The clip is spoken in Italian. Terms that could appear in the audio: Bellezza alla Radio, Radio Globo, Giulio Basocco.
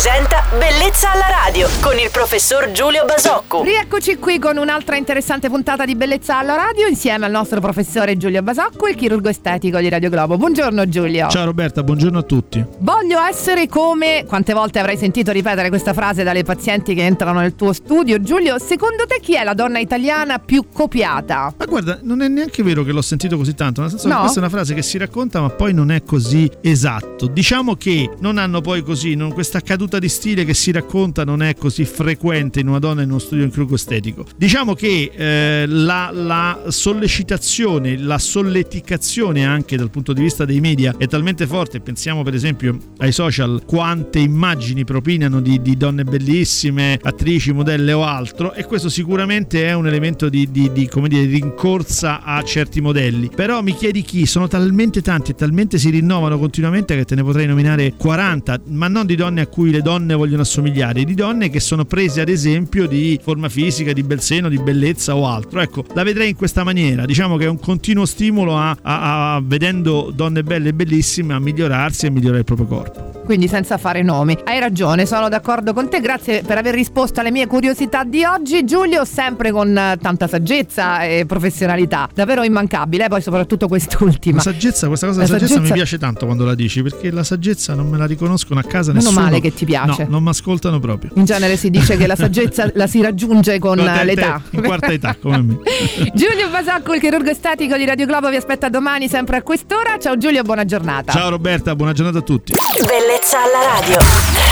presenta Bellezza alla Radio con il professor Giulio Basocco. Rieccoci qui con un'altra interessante puntata di Bellezza alla Radio insieme al nostro professore Giulio Basocco, il chirurgo estetico di Radio Globo. Buongiorno Giulio. Ciao Roberta, buongiorno a tutti. Voglio essere come... Quante volte avrai sentito ripetere questa frase dalle pazienti che entrano nel tuo studio. Giulio, secondo te chi è la donna italiana più copiata? Ma guarda, non è neanche vero che l'ho sentito così tanto, nel senso che questa è una frase che si racconta ma poi non è così esatto. Diciamo che non hanno poi così, questa caduta di stile che si racconta non è così frequente in una donna in uno studio in chirurgo estetico. Diciamo che la sollecitazione, la solleticazione anche dal punto di vista dei media è talmente forte, pensiamo per esempio ai social, quante immagini propinano di donne bellissime, attrici, modelle o altro, e questo sicuramente è un elemento di come dire, rincorsa a certi modelli. Però mi chiedi chi? Sono talmente tanti e talmente si rinnovano continuamente che te ne potrei nominare 40, ma non di donne a cui le donne vogliono assomigliare, di donne che sono prese ad esempio di forma fisica, di bel seno, di bellezza o altro. Ecco, la vedrei in questa maniera, diciamo che è un continuo stimolo a vedendo donne belle e bellissime a migliorarsi e migliorare il proprio corpo. Quindi senza fare nomi. Hai ragione, sono d'accordo con te. Grazie per aver risposto alle mie curiosità di oggi, Giulio, sempre con tanta saggezza e professionalità. Davvero immancabile, poi soprattutto quest'ultima. La saggezza, questa cosa della saggezza mi piace tanto quando la dici, perché la saggezza non me la riconoscono a casa nessuno. Meno male che ti piace. No, non mi ascoltano proprio. In genere si dice che la saggezza la si raggiunge con l'età. In quarta età, come me. Giulio Basocco, il chirurgo estetico di Radio Globo, vi aspetta domani sempre a quest'ora. Ciao Giulio, buona giornata. Ciao Roberta, buona giornata a tutti. Bellezza alla radio.